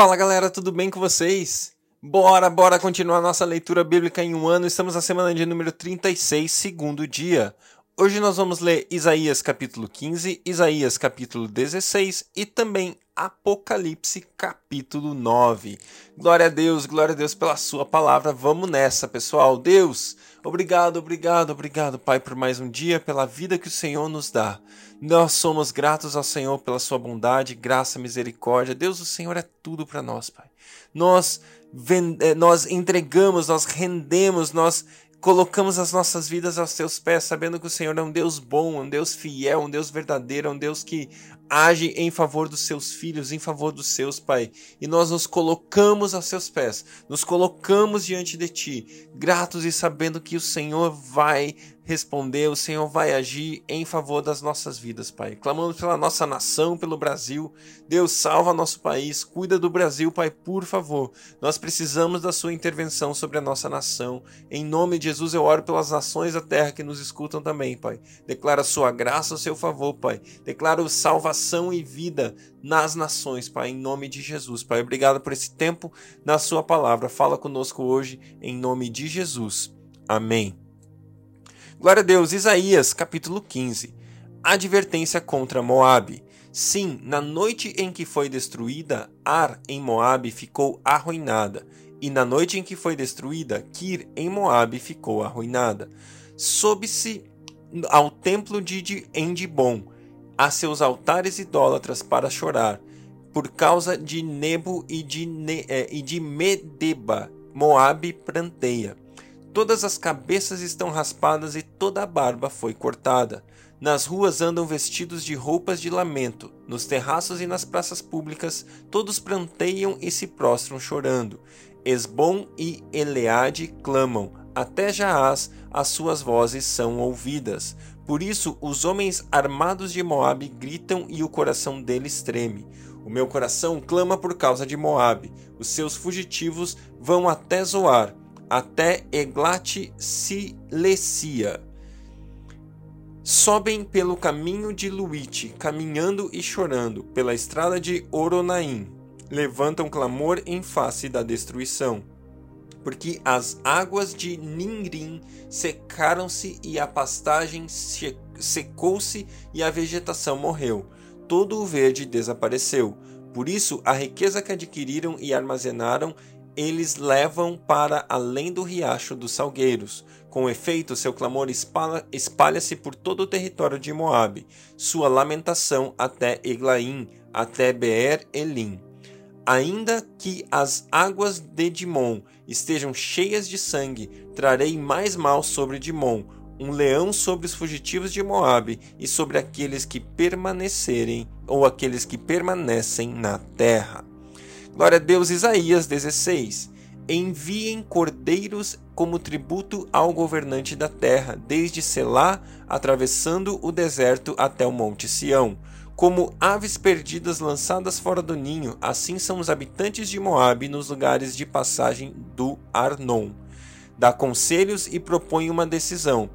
Fala galera, tudo bem com vocês? Bora continuar nossa leitura bíblica em um ano. Estamos na semana de número 36, segundo dia. Hoje nós vamos ler Isaías capítulo 15, Isaías capítulo 16 e também Apocalipse capítulo 9. Glória a Deus pela sua palavra. Vamos nessa, pessoal. Deus, obrigado, Pai, por mais um dia, pela vida que o Senhor nos dá. Nós somos gratos ao Senhor pela sua bondade, graça, misericórdia. Deus, o Senhor é tudo para nós, Pai. Nós entregamos, nós rendemos, nós colocamos as nossas vidas aos teus pés, sabendo que o Senhor é um Deus bom, um Deus fiel, um Deus verdadeiro, um Deus que age em favor dos seus filhos, em favor dos seus, Pai. E nós nos colocamos aos seus pés, nos colocamos diante de ti, gratos e sabendo que o Senhor vai responder, o Senhor vai agir em favor das nossas vidas, Pai. Clamamos pela nossa nação, pelo Brasil. Deus, salva nosso país, cuida do Brasil, Pai, por favor. Nós precisamos da sua intervenção sobre a nossa nação. Em nome de Jesus eu oro pelas nações da terra que nos escutam também, Pai. Declara a sua graça ao seu favor, Pai. Declara a salvação e vida nas nações, Pai, em nome de Jesus, Pai. Obrigado por esse tempo na sua palavra. Fala conosco hoje, em nome de Jesus. Amém. Glória a Deus, Isaías, capítulo 15. Advertência contra Moabe. Sim, na noite em que foi destruída, Ar em Moabe ficou arruinada. E na noite em que foi destruída, Kir em Moabe ficou arruinada. Soube-se ao templo de Endibom, a seus altares idólatras para chorar, por causa de Nebo e de Medeba, Moabe pranteia. Todas as cabeças estão raspadas e toda a barba foi cortada. Nas ruas andam vestidos de roupas de lamento. Nos terraços e nas praças públicas, todos pranteiam e se prostram chorando. Esbom e Eleade clamam. Até Jaaz as suas vozes são ouvidas. Por isso os homens armados de Moabe gritam e o coração deles treme. O meu coração clama por causa de Moabe. Os seus fugitivos vão até Zoar, até Eglat Silesia. Sobem pelo caminho de Luite, caminhando e chorando, pela estrada de Oronaim. Levantam clamor em face da destruição, porque as águas de Ninrim secaram-se e a pastagem secou-se e a vegetação morreu. Todo o verde desapareceu. Por isso, a riqueza que adquiriram e armazenaram eles levam para além do riacho dos salgueiros. Com efeito, seu clamor espalha-se por todo o território de Moabe, sua lamentação até Eglaim, até Beer Elim. Ainda que as águas de Dimon estejam cheias de sangue, trarei mais mal sobre Dimon, um leão sobre os fugitivos de Moabe e sobre aqueles que permanecem na terra. Glória a Deus, Isaías 16. Enviem cordeiros como tributo ao governante da terra, desde Selá, atravessando o deserto até o monte Sião. Como aves perdidas lançadas fora do ninho, assim são os habitantes de Moabe nos lugares de passagem do Arnon. Dá conselhos e propõe uma decisão.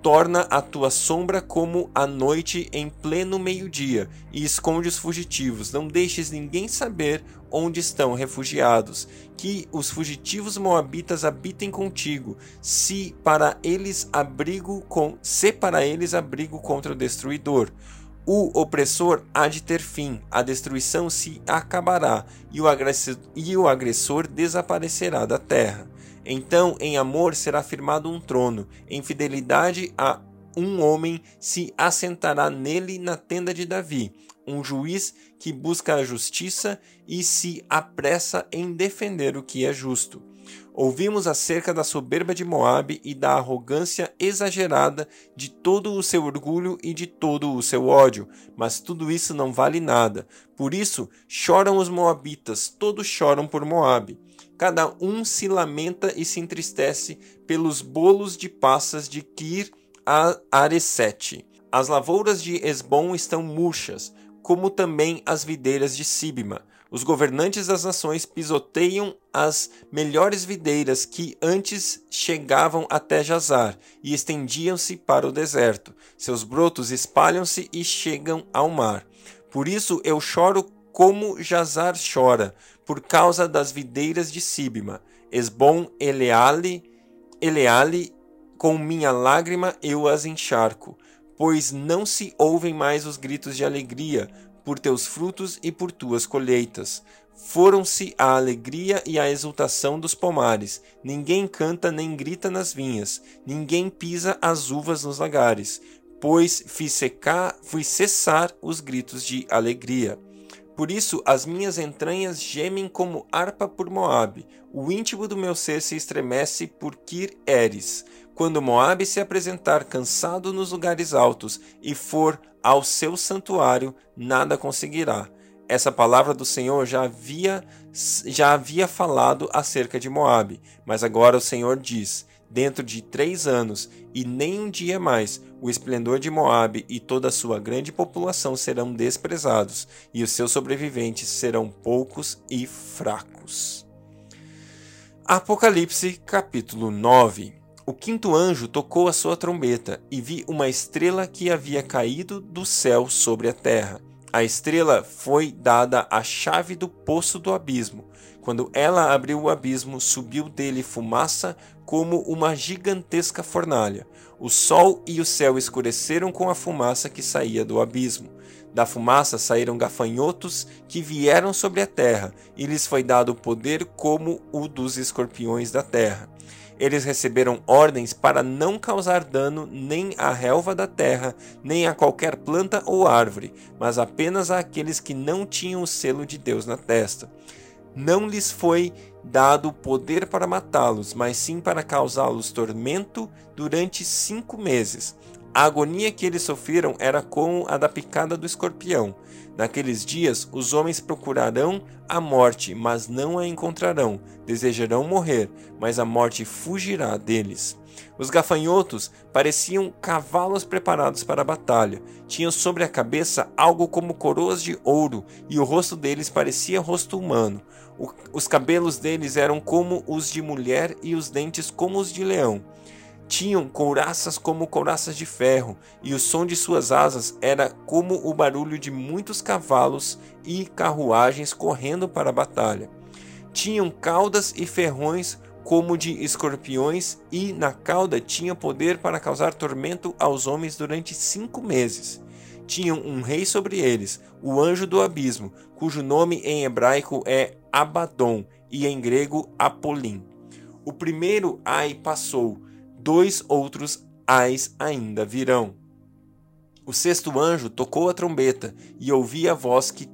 Torna a tua sombra como a noite em pleno meio-dia e esconde os fugitivos. Não deixes ninguém saber onde estão refugiados. Que os fugitivos moabitas habitem contigo. Se para eles abrigo contra o destruidor. O opressor há de ter fim, a destruição se acabará e o agressor desaparecerá da terra. Então, em amor será firmado um trono, em fidelidade a um homem se assentará nele na tenda de Davi, um juiz que busca a justiça e se apressa em defender o que é justo. Ouvimos acerca da soberba de Moabe e da arrogância exagerada, de todo o seu orgulho e de todo o seu ódio, mas tudo isso não vale nada. Por isso choram os moabitas, todos choram por Moabe. Cada um se lamenta e se entristece pelos bolos de passas de Kir Haresete. As lavouras de Esbom estão murchas, como também as videiras de Sibma. Os governantes das nações pisoteiam as melhores videiras que antes chegavam até Jazar e estendiam-se para o deserto. Seus brotos espalham-se e chegam ao mar. Por isso eu choro como Jazar chora, por causa das videiras de Síbima, Esbom, Eleale, com minha lágrima eu as encharco, pois não se ouvem mais os gritos de alegria, por teus frutos e por tuas colheitas. Foram-se a alegria e a exultação dos pomares, ninguém canta nem grita nas vinhas, ninguém pisa as uvas nos lagares, pois fiz cessar os gritos de alegria. Por isso as minhas entranhas gemem como harpa por Moabe, o íntimo do meu ser se estremece por Kir Eres. Quando Moabe se apresentar cansado nos lugares altos e for ao seu santuário, nada conseguirá. Essa palavra do Senhor já havia falado acerca de Moabe, mas agora o Senhor diz: dentro de 3 anos e nem um dia mais, o esplendor de Moabe e toda a sua grande população serão desprezados, e os seus sobreviventes serão poucos e fracos. Apocalipse capítulo 9. O 5º anjo tocou a sua trombeta, e vi uma estrela que havia caído do céu sobre a terra. A estrela foi dada a chave do poço do abismo. Quando ela abriu o abismo, subiu dele fumaça como uma gigantesca fornalha. O sol e o céu escureceram com a fumaça que saía do abismo. Da fumaça saíram gafanhotos que vieram sobre a terra, e lhes foi dado poder como o dos escorpiões da terra. Eles receberam ordens para não causar dano nem à relva da terra, nem a qualquer planta ou árvore, mas apenas àqueles que não tinham o selo de Deus na testa. Não lhes foi dado poder para matá-los, mas sim para causá-los tormento durante 5 meses. A agonia que eles sofreram era como a da picada do escorpião. Naqueles dias, os homens procurarão a morte, mas não a encontrarão. Desejarão morrer, mas a morte fugirá deles. Os gafanhotos pareciam cavalos preparados para a batalha. Tinham sobre a cabeça algo como coroas de ouro, e o rosto deles parecia rosto humano. Os cabelos deles eram como os de mulher e os dentes como os de leão. Tinham couraças como couraças de ferro, e o som de suas asas era como o barulho de muitos cavalos e carruagens correndo para a batalha. Tinham caudas e ferrões como de escorpiões, e na cauda tinha poder para causar tormento aos homens durante 5 meses. Tinham um rei sobre eles, o anjo do abismo, cujo nome em hebraico é Abaddon e em grego Apolim. O primeiro ai passou, 2 outros ais ainda virão. O 6º anjo tocou a trombeta, e ouvi a voz que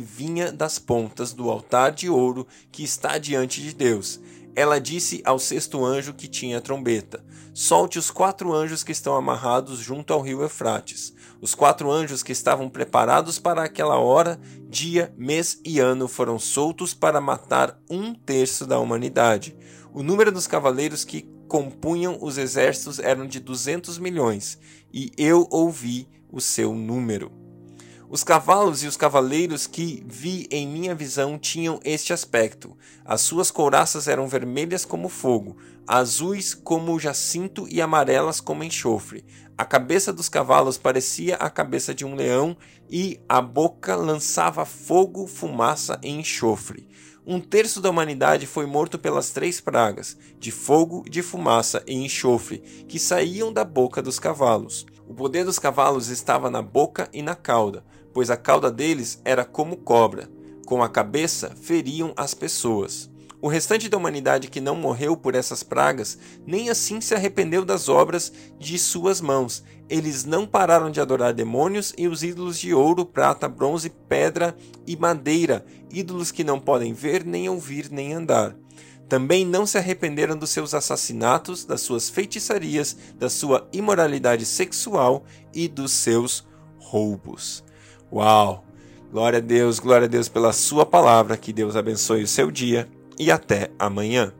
vinha das pontas do altar de ouro que está diante de Deus. Ela disse ao 6º anjo que tinha a trombeta: solte os 4 anjos que estão amarrados junto ao rio Eufrates. Os 4 anjos que estavam preparados para aquela hora, dia, mês e ano foram soltos para matar 1/3 da humanidade. O número dos cavaleiros que compunham os exércitos eram de 200 milhões, e eu ouvi o seu número. Os cavalos e os cavaleiros que vi em minha visão tinham este aspecto. As suas couraças eram vermelhas como fogo, azuis como jacinto e amarelas como enxofre. A cabeça dos cavalos parecia a cabeça de um leão, e a boca lançava fogo, fumaça e enxofre. 1/3 da humanidade foi morto pelas 3 pragas, de fogo, de fumaça e enxofre, que saíam da boca dos cavalos. O poder dos cavalos estava na boca e na cauda, pois a cauda deles era como cobra. Com a cabeça feriam as pessoas. O restante da humanidade que não morreu por essas pragas, nem assim se arrependeu das obras de suas mãos. Eles não pararam de adorar demônios e os ídolos de ouro, prata, bronze, pedra e madeira, ídolos que não podem ver, nem ouvir, nem andar. Também não se arrependeram dos seus assassinatos, das suas feitiçarias, da sua imoralidade sexual e dos seus roubos. Uau! Glória a Deus pela sua palavra, que Deus abençoe o seu dia. E até amanhã.